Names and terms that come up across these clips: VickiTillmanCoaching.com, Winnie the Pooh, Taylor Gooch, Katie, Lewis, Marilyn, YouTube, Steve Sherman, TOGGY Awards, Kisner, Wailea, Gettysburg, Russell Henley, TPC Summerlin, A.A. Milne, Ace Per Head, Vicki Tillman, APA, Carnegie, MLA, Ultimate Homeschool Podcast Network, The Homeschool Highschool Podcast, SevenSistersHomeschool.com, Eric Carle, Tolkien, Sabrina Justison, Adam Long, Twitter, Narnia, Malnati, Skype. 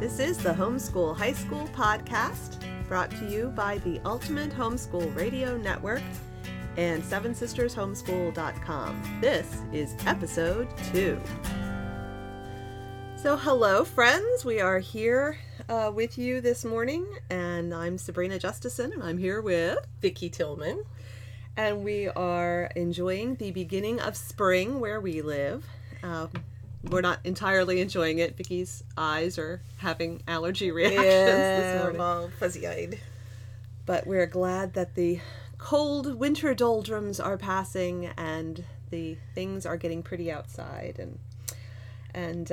This is the Homeschool Highschool Podcast, brought to you by the Ultimate Homeschool Radio Network and SevenSistersHomeschool.com. This is Episode 2. So hello, friends. We are here with you this morning, and I'm Sabrina Justison, and I'm here with Vicki Tillman. And we are enjoying the beginning of spring where we live. We're not entirely enjoying it. Vicki's eyes are having allergy reactions this morning. I'm all fuzzy-eyed. But we're glad that the cold winter doldrums are passing and the things are getting pretty outside. And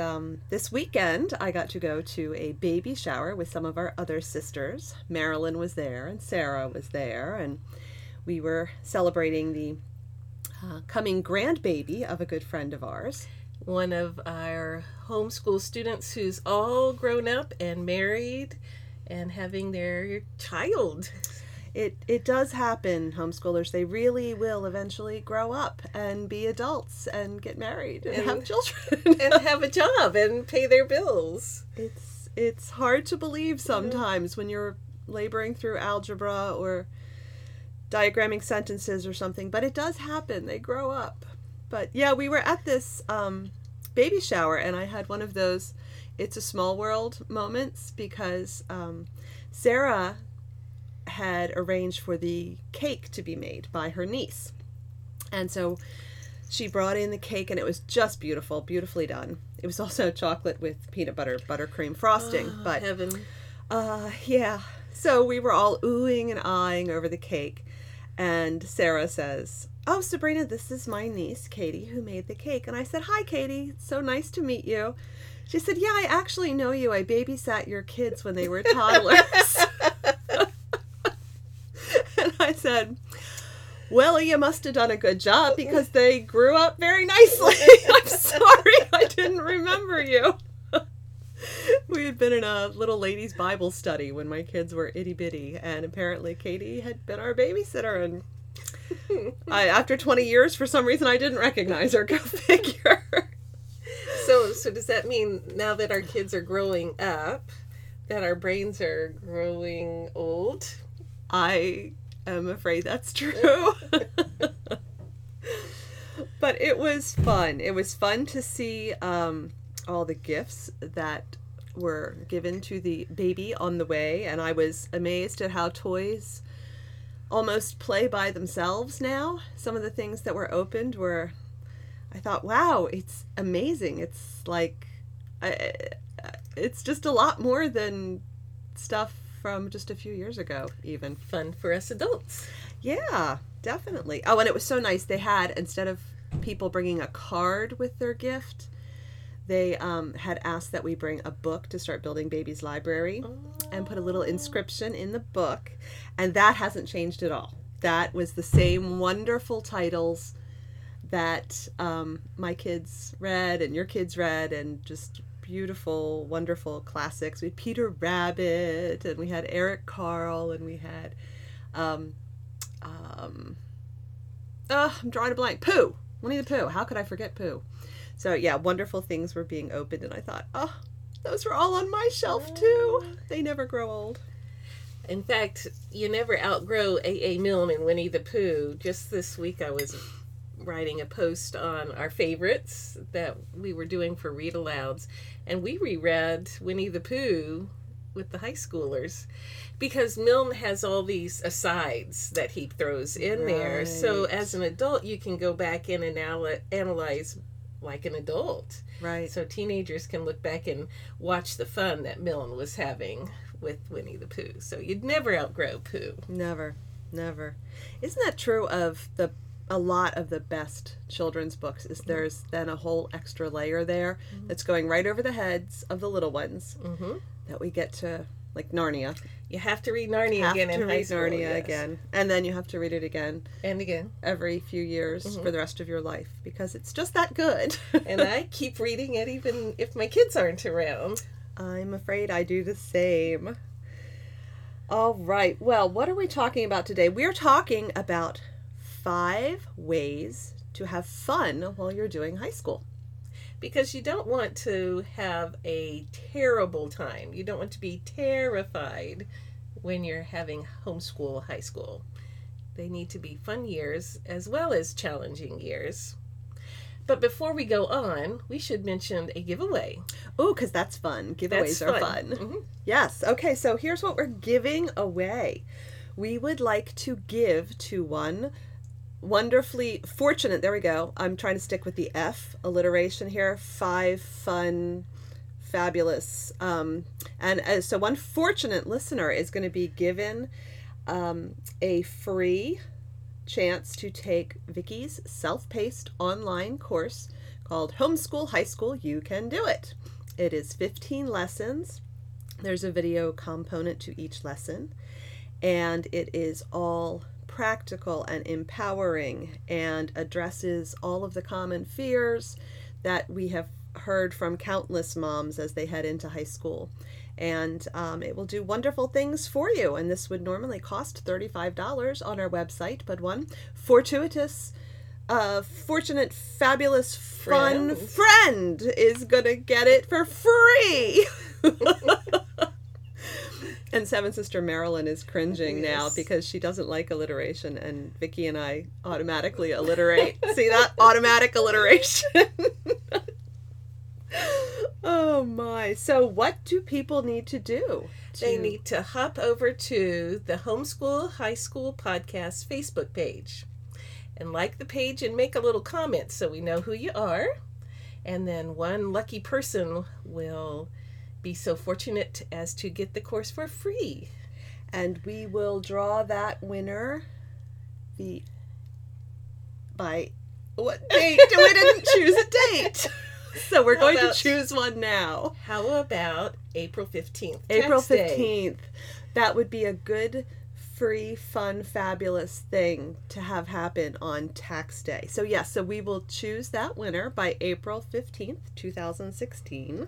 this weekend, I got to go to a baby shower with some of our other sisters. Marilyn was there and Sarah was there, and we were celebrating the coming grandbaby of a good friend of ours. One of our homeschool students who's all grown up and married and having their child. It does happen, homeschoolers. They really will eventually grow up and be adults and get married and have children. And have a job and pay their bills. It's hard to believe sometimes when you're laboring through algebra or diagramming sentences or something, but it does happen. They grow up. But yeah, we were at this baby shower, and I had one of those It's a Small World moments because Sarah had arranged for the cake to be made by her niece. And so she brought in the cake, and it was just beautiful, beautifully done. It was also chocolate with peanut butter, buttercream frosting. Oh, but heaven. Yeah. So we were all oohing and eyeing over the cake, and Sarah says, "Oh, Sabrina, this is my niece, Katie, who made the cake." And I said, "Hi, Katie. It's so nice to meet you." She said, "Yeah, I actually know you. I babysat your kids when they were toddlers." And I said, "Well, you must have done a good job because they grew up very nicely." "I'm sorry, I didn't remember you." We had been in a little ladies' Bible study when my kids were itty-bitty, and apparently Katie had been our babysitter, and after 20 years, for some reason, I didn't recognize her. Go figure. So does that mean now that our kids are growing up, that our brains are growing old? I am afraid that's true. But it was fun. It was fun to see all the gifts that were given to the baby on the way, and I was amazed at how toys almost play by themselves now. Some of the things that were opened were, I thought, wow, it's amazing. It's like, it's just a lot more than stuff from just a few years ago, even. Fun for us adults. Yeah, definitely. Oh, and it was so nice. They had, instead of people bringing a card with their gift, they had asked that we bring a book to start building baby's library and put a little inscription in the book. And that hasn't changed at all. That was the same wonderful titles that my kids read and your kids read, and just beautiful, wonderful classics. We had Peter Rabbit, and we had Eric Carle, and we had, I'm drawing a blank, Pooh, Winnie the Pooh. How could I forget Pooh? So yeah, wonderful things were being opened, and I thought, oh, those were all on my shelf too. They never grow old. In fact, you never outgrow A.A. Milne and Winnie the Pooh. Just this week I was writing a post on our favorites that we were doing for read-alouds, and we reread Winnie the Pooh with the high schoolers because Milne has all these asides that he throws in there. So as an adult, you can go back in and analyze like an adult. Right. So teenagers can look back and watch the fun that Milne was having with Winnie the Pooh. So you'd never outgrow Pooh. Never. Never. Isn't that true of a lot of the best children's books? Is there's then a whole extra layer there that's going right over the heads of the little ones that we get to, like Narnia. You have to read Narnia again in high school. Again. And then you have to read it again. And again. Every few years for the rest of your life, because it's just that good. And I keep reading it even if my kids aren't around. I'm afraid I do the same. All right. Well, what are we talking about today? We're talking about 5 ways to have fun while you're doing high school. because you don't want to have a terrible time. You don't want to be terrified when you're having homeschool high school. They need to be fun years as well as challenging years. But before we go on, we should mention a giveaway. Oh, because that's fun. Giveaways are fun. Mm-hmm. Yes. Okay, so here's what we're giving away. We would like to give to one wonderfully fortunate, there we go. I'm trying to stick with the F alliteration here. Five fun, fabulous. So one fortunate listener is going to be given a free chance to take Vicki's self-paced online course called Homeschool High School, You Can Do It. It is 15 lessons. There's a video component to each lesson, and it is all practical and empowering and addresses all of the common fears that we have heard from countless moms as they head into high school. And it will do wonderful things for you. And this would normally cost $35 on our website, but one fortuitous, fortunate, fabulous, fun friend is going to get it for free. And Seven Sister Marilyn is cringing now because she doesn't like alliteration, and Vicki and I automatically alliterate. See that? Automatic alliteration. Oh my. So what do people need to do? They need to hop over to the Homeschool High School Podcast Facebook page and like the page and make a little comment so we know who you are. And then one lucky person will be so fortunate as to get the course for free. And we will draw that winner by what date? We didn't choose a date. So we're going to choose one now. How about April 15th? April 15th. That would be a good, free, fun, fabulous thing to have happen on tax day. So yes, so we will choose that winner by April 15th, 2016.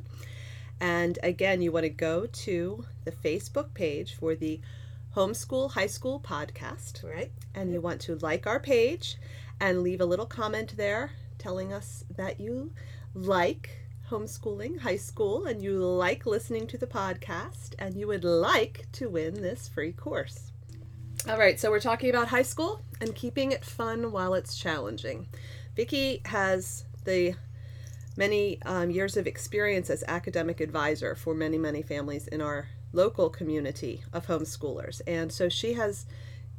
And again, you want to go to the Facebook page for the Homeschool High School Podcast. Right. And you want to like our page and leave a little comment there telling us that you like homeschooling high school and you like listening to the podcast and you would like to win this free course. All right, so we're talking about high school and keeping it fun while it's challenging. Vicki has the many years of experience as academic advisor for many, many families in our local community of homeschoolers. And so she has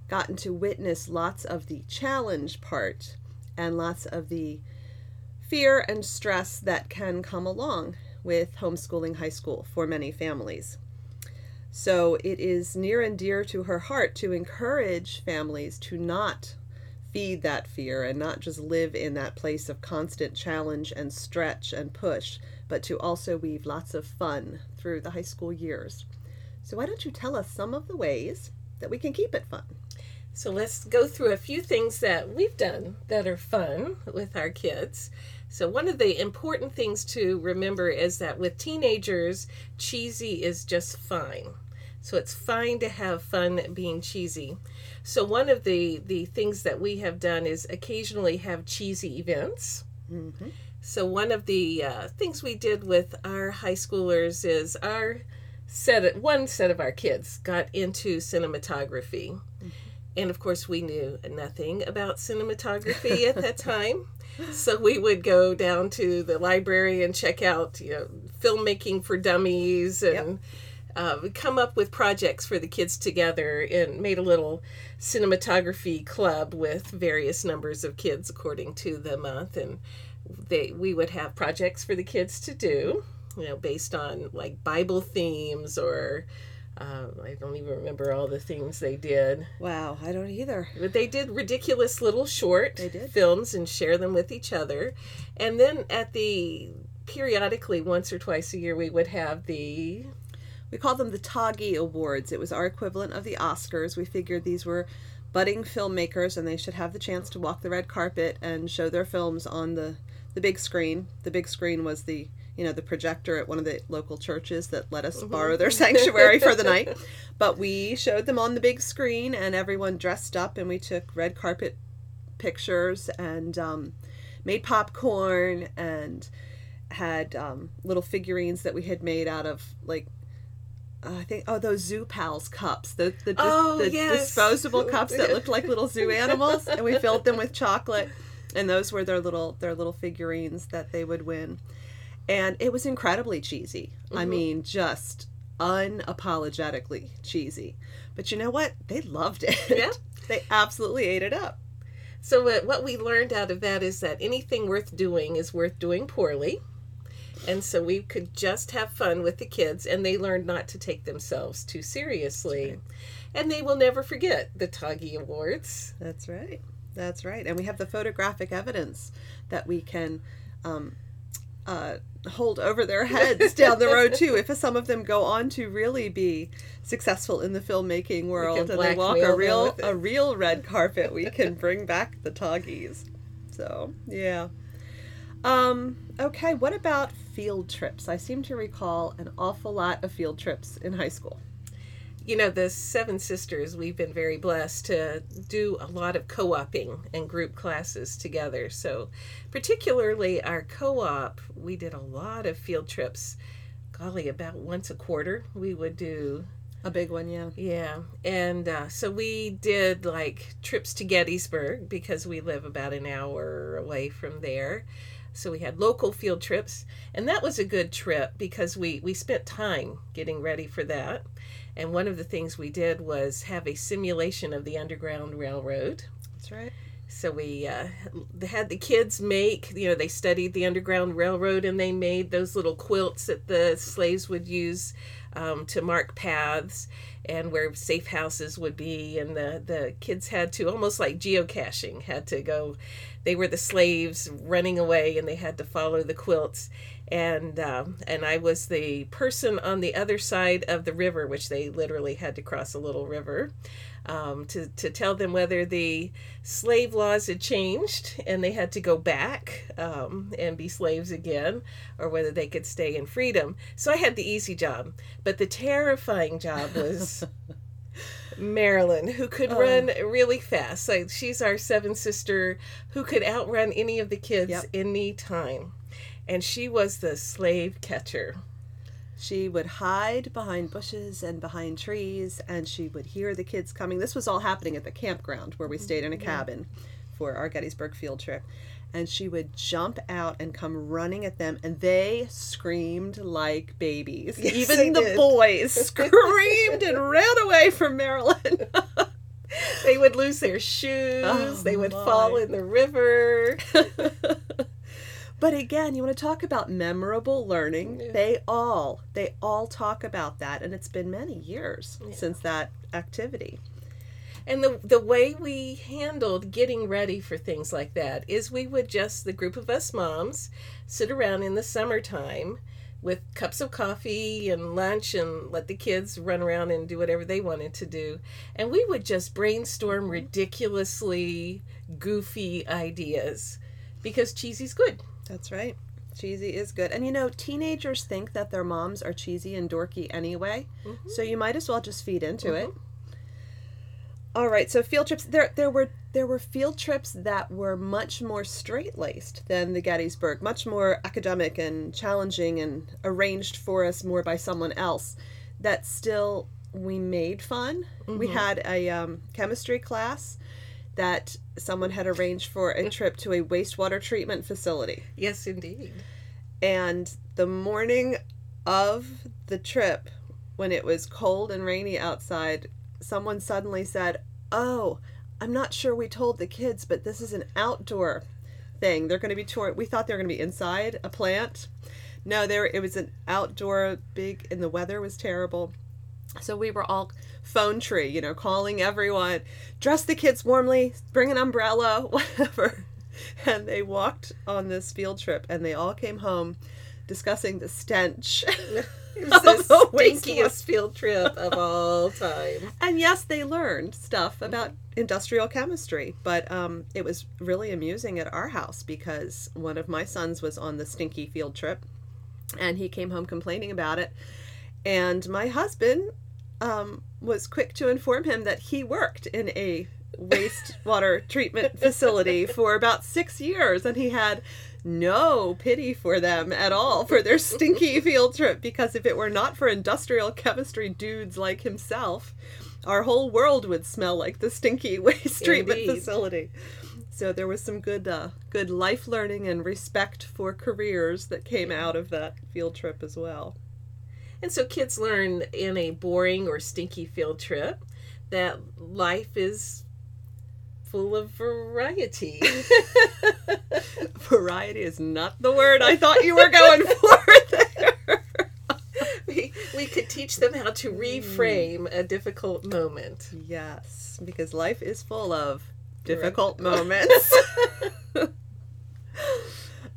gotten to witness lots of the challenge part and lots of the fear and stress that can come along with homeschooling high school for many families. So it is near and dear to her heart to encourage families to not feed that fear and not just live in that place of constant challenge and stretch and push, but to also weave lots of fun through the high school years. So why don't you tell us some of the ways that we can keep it fun? So let's go through a few things that we've done that are fun with our kids. So one of the important things to remember is that with teenagers, cheesy is just fine. So it's fine to have fun being cheesy. So one of the things that we have done is occasionally have cheesy events. Mm-hmm. So one of the things we did with our high schoolers is one set of our kids got into cinematography. Mm-hmm. And of course, we knew nothing about cinematography at that time. So we would go down to the library and check out, filmmaking for dummies and come up with projects for the kids together and made a little cinematography club with various numbers of kids according to the month. And we would have projects for the kids to do, based on like Bible themes or I don't even remember all the things they did. Wow, I don't either. But they did ridiculous little short films and share them with each other. And then periodically, once or twice a year, we would have we called them the TOGGY Awards. It was our equivalent of the Oscars. We figured these were budding filmmakers and they should have the chance to walk the red carpet and show their films on the big screen. The big screen was the projector at one of the local churches that let us borrow their sanctuary for the night. But we showed them on the big screen and everyone dressed up and we took red carpet pictures and made popcorn and had little figurines that we had made out of, like, those Zoo Pals cups, the disposable cups that looked like little zoo animals, and we filled them with chocolate, and those were their little figurines that they would win. And it was incredibly cheesy. Mm-hmm. I mean, just unapologetically cheesy. But you know what? They loved it. Yeah. They absolutely ate it up. So what we learned out of that is that anything worth doing is worth doing poorly. And so we could just have fun with the kids, and they learned not to take themselves too seriously. Right. And they will never forget the Toggie Awards. That's right. That's right. And we have the photographic evidence that we can hold over their heads down the road too, if some of them go on to really be successful in the filmmaking world and they walk a real red carpet, we can bring back the Toggies. So yeah. Okay, what about field trips? I seem to recall an awful lot of field trips in high school. You know, the Seven Sisters, we've been very blessed to do a lot of co-oping and group classes together. So particularly our co-op, we did a lot of field trips. Golly, about once a quarter we would do. A big one, yeah. Yeah. And so we did like trips to Gettysburg because we live about an hour away from there. So we had local field trips, and that was a good trip because we spent time getting ready for that. And one of the things we did was have a simulation of the Underground Railroad. That's right. So we had the kids make, you know, they studied the Underground Railroad, and they made those little quilts that the slaves would use to mark paths and where safe houses would be. And the kids had to, almost like geocaching, had to go. They were the slaves running away, and they had to follow the quilts. And I was the person on the other side of the river, which they literally had to cross a little river, to tell them whether the slave laws had changed and they had to go back and be slaves again, or whether they could stay in freedom. So I had the easy job, but the terrifying job was Marilyn, who could run really fast. Like, she's our seven sister who could outrun any of the kids any time. And she was the slave catcher. She would hide behind bushes and behind trees, and she would hear the kids coming. This was all happening at the campground where we stayed in a cabin for our Gettysburg field trip. And she would jump out and come running at them, and they screamed like babies. Yes, even the boys screamed and ran away from Marilyn. They would lose their shoes. They would fall in the river. But again, you want to talk about memorable learning. Yeah. They all talk about that, and it's been many years since that activity. And the way we handled getting ready for things like that is we would just, the group of us moms, sit around in the summertime with cups of coffee and lunch and let the kids run around and do whatever they wanted to do. And we would just brainstorm ridiculously goofy ideas because cheesy's good. That's right. Cheesy is good. And you know, teenagers think that their moms are cheesy and dorky anyway, so you might as well just feed into it. All right, so field trips. There were field trips that were much more straight-laced than the Gettysburg, much more academic and challenging and arranged for us more by someone else. That still, we made fun. We had a chemistry class that someone had arranged for a trip to a wastewater treatment facility. Yes, indeed. And the morning of the trip, when it was cold and rainy outside, someone suddenly said, "Oh, I'm not sure we told the kids, but this is an outdoor thing. They're going to be touring." We thought they were going to be inside a plant. No, it was an outdoor big, and the weather was terrible. So we were all phone tree, you know, calling everyone, dress the kids warmly, bring an umbrella, whatever. And they walked on this field trip, and they all came home discussing the stench. It was the stinkiest field trip of all time. And yes, they learned stuff about industrial chemistry, but it was really amusing at our house because one of my sons was on the stinky field trip, and he came home complaining about it. And my husband was quick to inform him that he worked in a wastewater treatment facility for about 6 years, and he had no pity for them at all for their stinky field trip, because if it were not for industrial chemistry dudes like himself, our whole world would smell like the stinky waste treatment facility. So there was some good life learning and respect for careers that came out of that field trip as well. And so kids learn in a boring or stinky field trip that life is full of variety. Variety is not the word I thought you were going for there. We could teach them how to reframe a difficult moment. Yes, because life is full of difficult moments.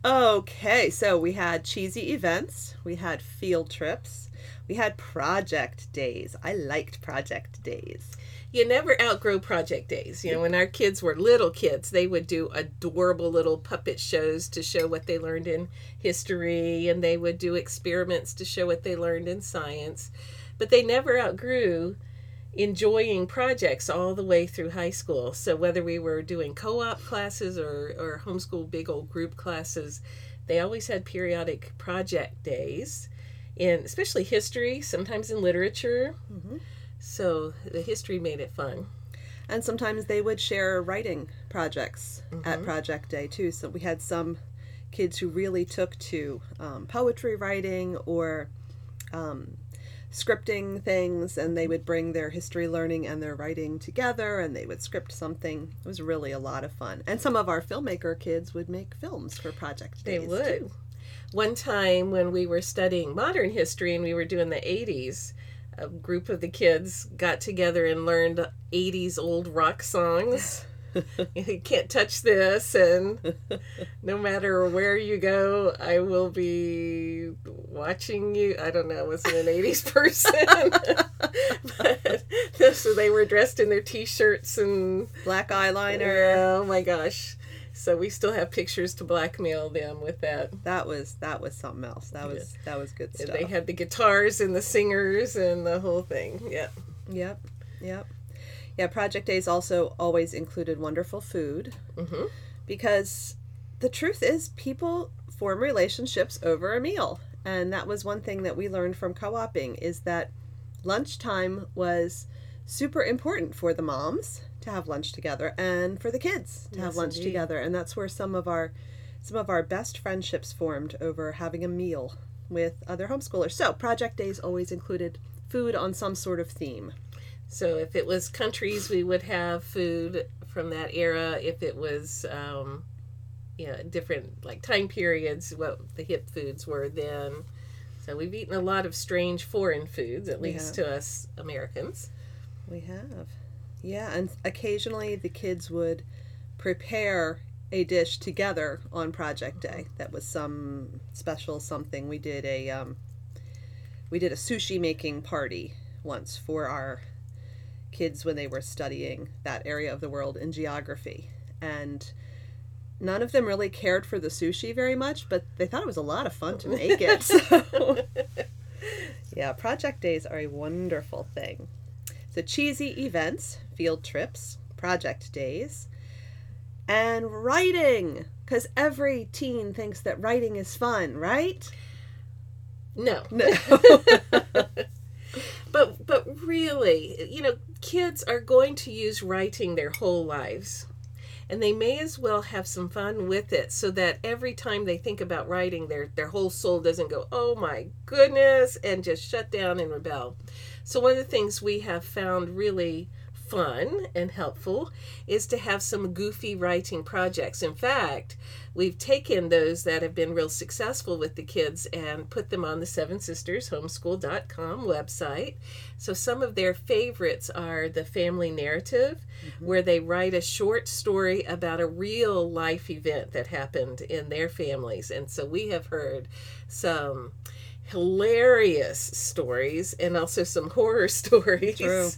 Okay, so we had cheesy events, we had field trips, we had project days. I liked project days. You never outgrow project days. You know, when our kids were little kids, they would do adorable little puppet shows to show what they learned in history, and they would do experiments to show what they learned in science. But they never outgrew enjoying projects all the way through high school. So whether we were doing co-op classes or homeschool big old group classes, they always had periodic project days, in especially history, sometimes in literature. Mm-hmm. So the history made it fun. And sometimes they would share writing projects at project day too. So we had some kids who really took to poetry writing or scripting things, and they would bring their history learning and their writing together, and they would script something. It was really a lot of fun. And some of our filmmaker kids would make films for project days. They would. Too. One time when we were studying modern history and we were doing the 80s, a group of the kids got together and learned 80s old rock songs. You can't touch this, and no matter where you go, I will be watching you. I don't know, I wasn't an 80s person. But, so they were dressed in their t-shirts and black eyeliner. Oh my gosh. So we still have pictures to blackmail them with that. That was something else. That was good stuff. They had the guitars and the singers and the whole thing. Yep. Yeah, project days also always included wonderful food. Mm-hmm. Because the truth is people form relationships over a meal. And that was one thing that we learned from co-oping, is that lunchtime was super important for the moms to have lunch together, and for the kids to have lunch together. And that's where some of our best friendships formed, over having a meal with other homeschoolers. So project days always included food on some sort of theme. So if it was countries, we would have food from that era. If it was different like time periods, what the hip foods were then. So we've eaten a lot of strange foreign foods, at least to us Americans. We have. Yeah, and occasionally the kids would prepare a dish together on project day. That was some special something. We did a sushi making party once for our kids when they were studying that area of the world in geography. And none of them really cared for the sushi very much, but they thought it was a lot of fun to make it. So. Yeah, project days are a wonderful thing. So cheesy events, field trips, project days, and writing, because every teen thinks that writing is fun, right? No. But really, kids are going to use writing their whole lives, and they may as well have some fun with it, so that every time they think about writing, their whole soul doesn't go, oh my goodness, and just shut down and rebel. So one of the things we have found really fun and helpful is to have some goofy writing projects. In fact, we've taken those that have been real successful with the kids and put them on the SevenSistersHomeschool.com website. So some of their favorites are the family narrative, where they write a short story about a real life event that happened in their families. And so we have heard some hilarious stories and also some horror stories. True.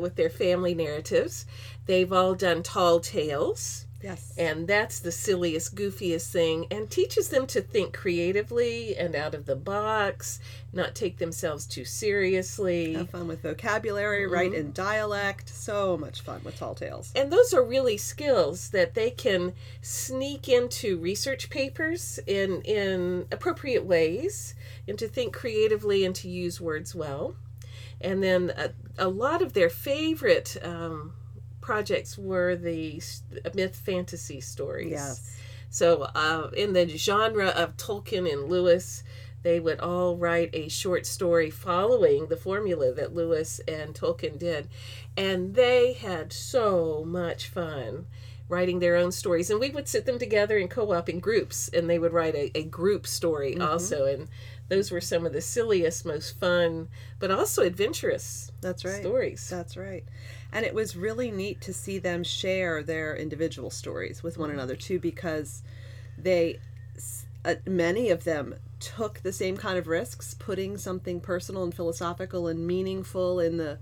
With their family narratives. They've all done tall tales. Yes. And that's the silliest, goofiest thing, and teaches them to think creatively and out of the box, not take themselves too seriously. Have fun with vocabulary, mm-hmm. write in dialect. So much fun with tall tales. And those are really skills that they can sneak into research papers in appropriate ways, and to think creatively and to use words well. And then a lot of their favorite projects were the myth fantasy stories. Yes. So in the genre of Tolkien and Lewis, they would all write a short story following the formula that Lewis and Tolkien did. And they had so much fun writing their own stories. And we would sit them together and co-op in groups, and they would write a group story mm-hmm. also. And those were some of the silliest, most fun, but also adventurous That's right. stories. That's right. And it was really neat to see them share their individual stories with one another, too, because many of them took the same kind of risks, putting something personal and philosophical and meaningful in the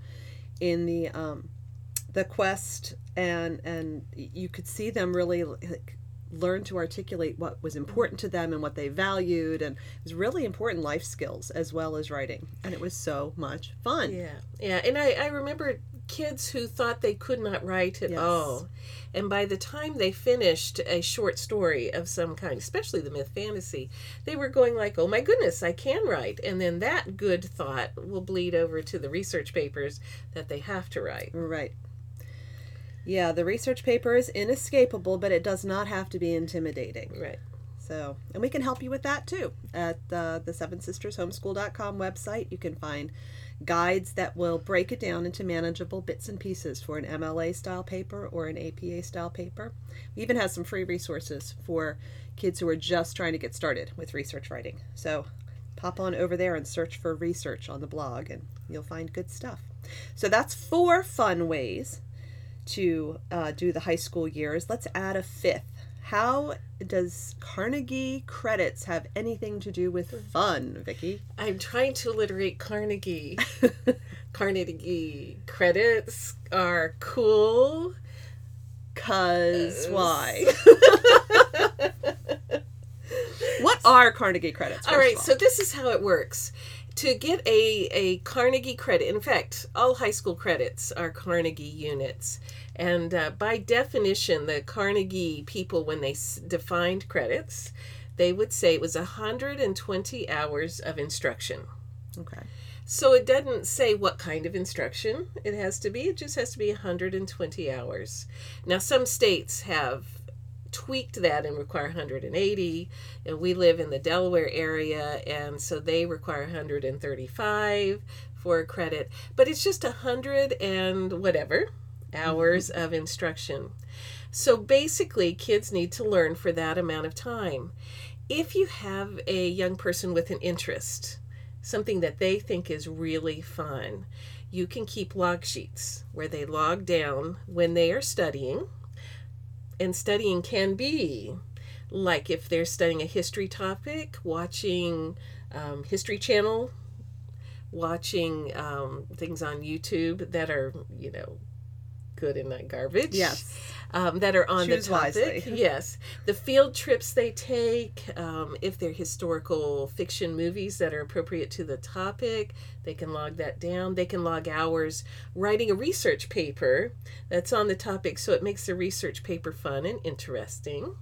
quest, and you could see them really learn to articulate what was important to them and what they valued, and it was really important life skills as well as writing, and it was so much fun. Yeah, and I remember kids who thought they could not write at yes. all, and by the time they finished a short story of some kind, especially the myth fantasy, they were going like, oh my goodness, I can write, and then that good thought will bleed over to the research papers that they have to write. Right. Yeah, the research paper is inescapable, but it does not have to be intimidating. Right. So, and we can help you with that too. At the SevenSistersHomeschool.com website, you can find guides that will break it down into manageable bits and pieces for an MLA style paper or an APA style paper. We even have some free resources for kids who are just trying to get started with research writing. So, pop on over there and search for research on the blog, and you'll find good stuff. So, that's 4 fun ways to do the high school years. Let's add a 5th. How does Carnegie credits have anything to do with fun, Vicki? I'm trying to alliterate Carnegie. Carnegie credits are cool. 'Cause why? What are Carnegie credits? All right, so this is how it works. To get a Carnegie credit, in fact, all high school credits are Carnegie units. And by definition, the Carnegie people, when they defined credits, they would say it was 120 hours of instruction. Okay. So it doesn't say what kind of instruction it has to be. It just has to be 120 hours. Now, some states have tweaked that and require 180, and we live in the Delaware area, and so they require 135 for a credit, but it's just 100 and whatever hours mm-hmm. of instruction. So basically, kids need to learn for that amount of time. If you have a young person with an interest, something that they think is really fun, you can keep log sheets where they log down when they are studying. And studying can be, like if they're studying a history topic, watching History Channel, watching things on YouTube that are, good and not garbage. Yes. That are on Choose the topic. Wisely. Yes. The field trips they take, if they're historical fiction movies that are appropriate to the topic, they can log that down. They can log hours writing a research paper that's on the topic, so it makes the research paper fun and interesting.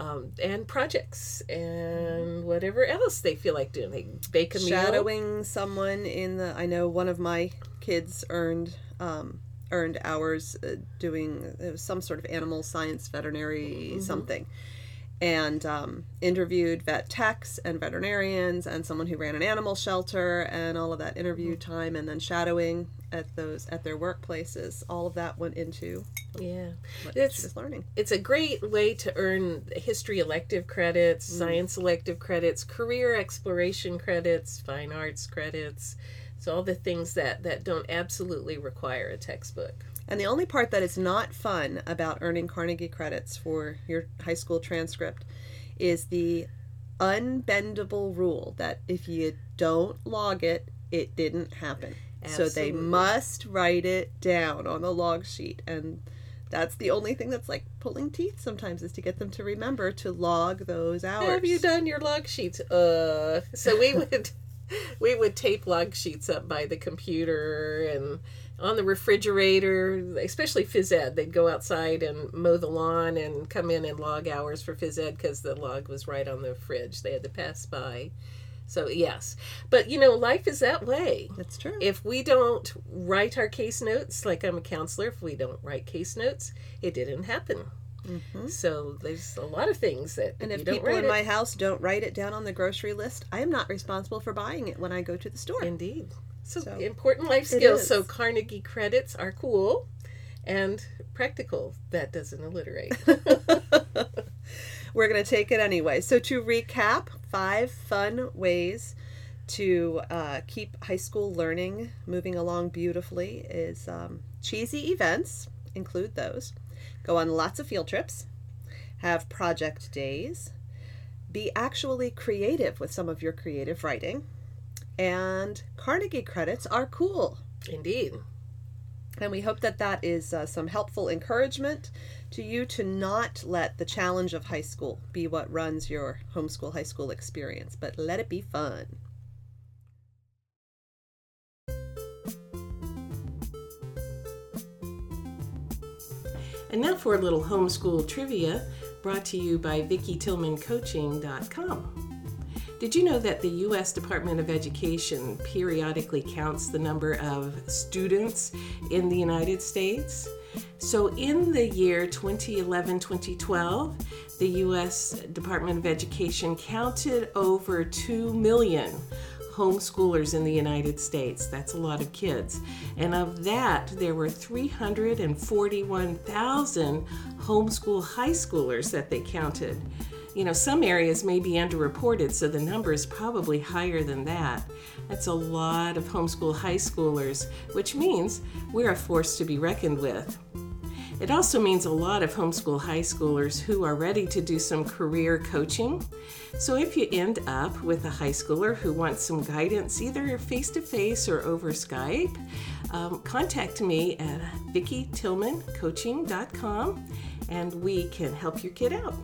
And projects and whatever else they feel like doing. They bake a meal. Shadowing someone in the... I know one of my kids earned hours doing some sort of animal science, veterinary mm-hmm. something, and interviewed vet techs and veterinarians and someone who ran an animal shelter and all of that interview mm-hmm. time, and then shadowing at their workplaces. All of that went into what she was learning. It's a great way to earn history elective credits, mm-hmm. science elective credits, career exploration credits, fine arts credits. So all the things that don't absolutely require a textbook. And the only part that is not fun about earning Carnegie credits for your high school transcript is the unbendable rule that if you don't log it, it didn't happen. Absolutely. So they must write it down on the log sheet. And that's the only thing that's like, pulling teeth sometimes is to get them to remember to log those hours. Have you done your log sheets? So we would tape log sheets up by the computer and on the refrigerator, especially phys ed. They'd go outside and mow the lawn and come in and log hours for phys ed because the log was right on the fridge. They had to pass by. So, yes. But, you know, life is that way. That's true. If we don't write our case notes, like I'm a counselor, if we don't write case notes, it didn't happen. Mm-hmm. So there's a lot of things that and if you don't people write in it, my house don't write it down on the grocery list, I am not responsible for buying it when I go to the store. Indeed. So important life skills. So Carnegie credits are cool and practical. That doesn't alliterate. We're going to take it anyway. So to recap, 5 fun ways to keep high school learning moving along beautifully is cheesy events, include those, go on lots of field trips, have project days, be actually creative with some of your creative writing, and Carnegie credits are cool. Indeed. And we hope that that is some helpful encouragement to you to not let the challenge of high school be what runs your homeschool high school experience, but let it be fun. And now for a little homeschool trivia brought to you by VickiTillmanCoaching.com. Did you know that the U.S. Department of Education periodically counts the number of students in the United States? So in the year 2011-2012, the U.S. Department of Education counted over 2 million homeschoolers in the United States. That's a lot of kids. And of that, there were 341,000 homeschool high schoolers that they counted. You know, some areas may be underreported, so the number is probably higher than that. That's a lot of homeschool high schoolers, which means we're a force to be reckoned with. It also means a lot of homeschool high schoolers who are ready to do some career coaching. So if you end up with a high schooler who wants some guidance, either face-to-face or over Skype, contact me at VickiTillmanCoaching.com and we can help your kid out.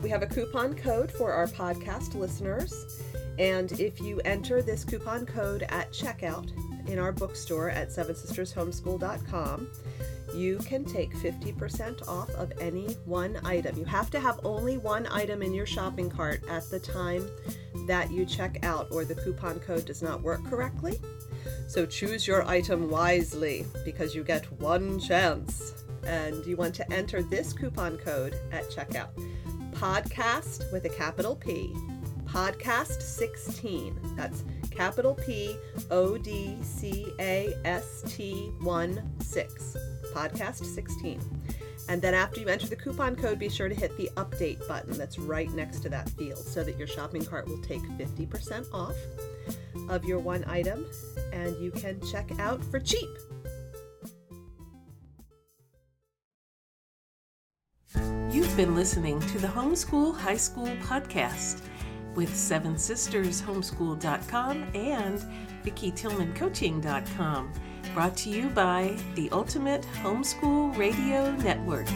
We have a coupon code for our podcast listeners, and if you enter this coupon code at checkout in our bookstore at SevenSistersHomeschool.com, you can take 50% off of any one item. You have to have only one item in your shopping cart at the time that you check out, or the coupon code does not work correctly. So choose your item wisely, because you get one chance, and you want to enter this coupon code at checkout. Podcast with a capital P, podcast 16. That's capital P O D C A S T 16. Podcast 16. And then after you enter the coupon code, be sure to hit the update button that's right next to that field so that your shopping cart will take 50% off of your one item and you can check out for cheap. You've been listening to the Homeschool High School Podcast with SevenSistersHomeschool.com and VickiTillmanCoaching.com, brought to you by the Ultimate Homeschool Radio Network.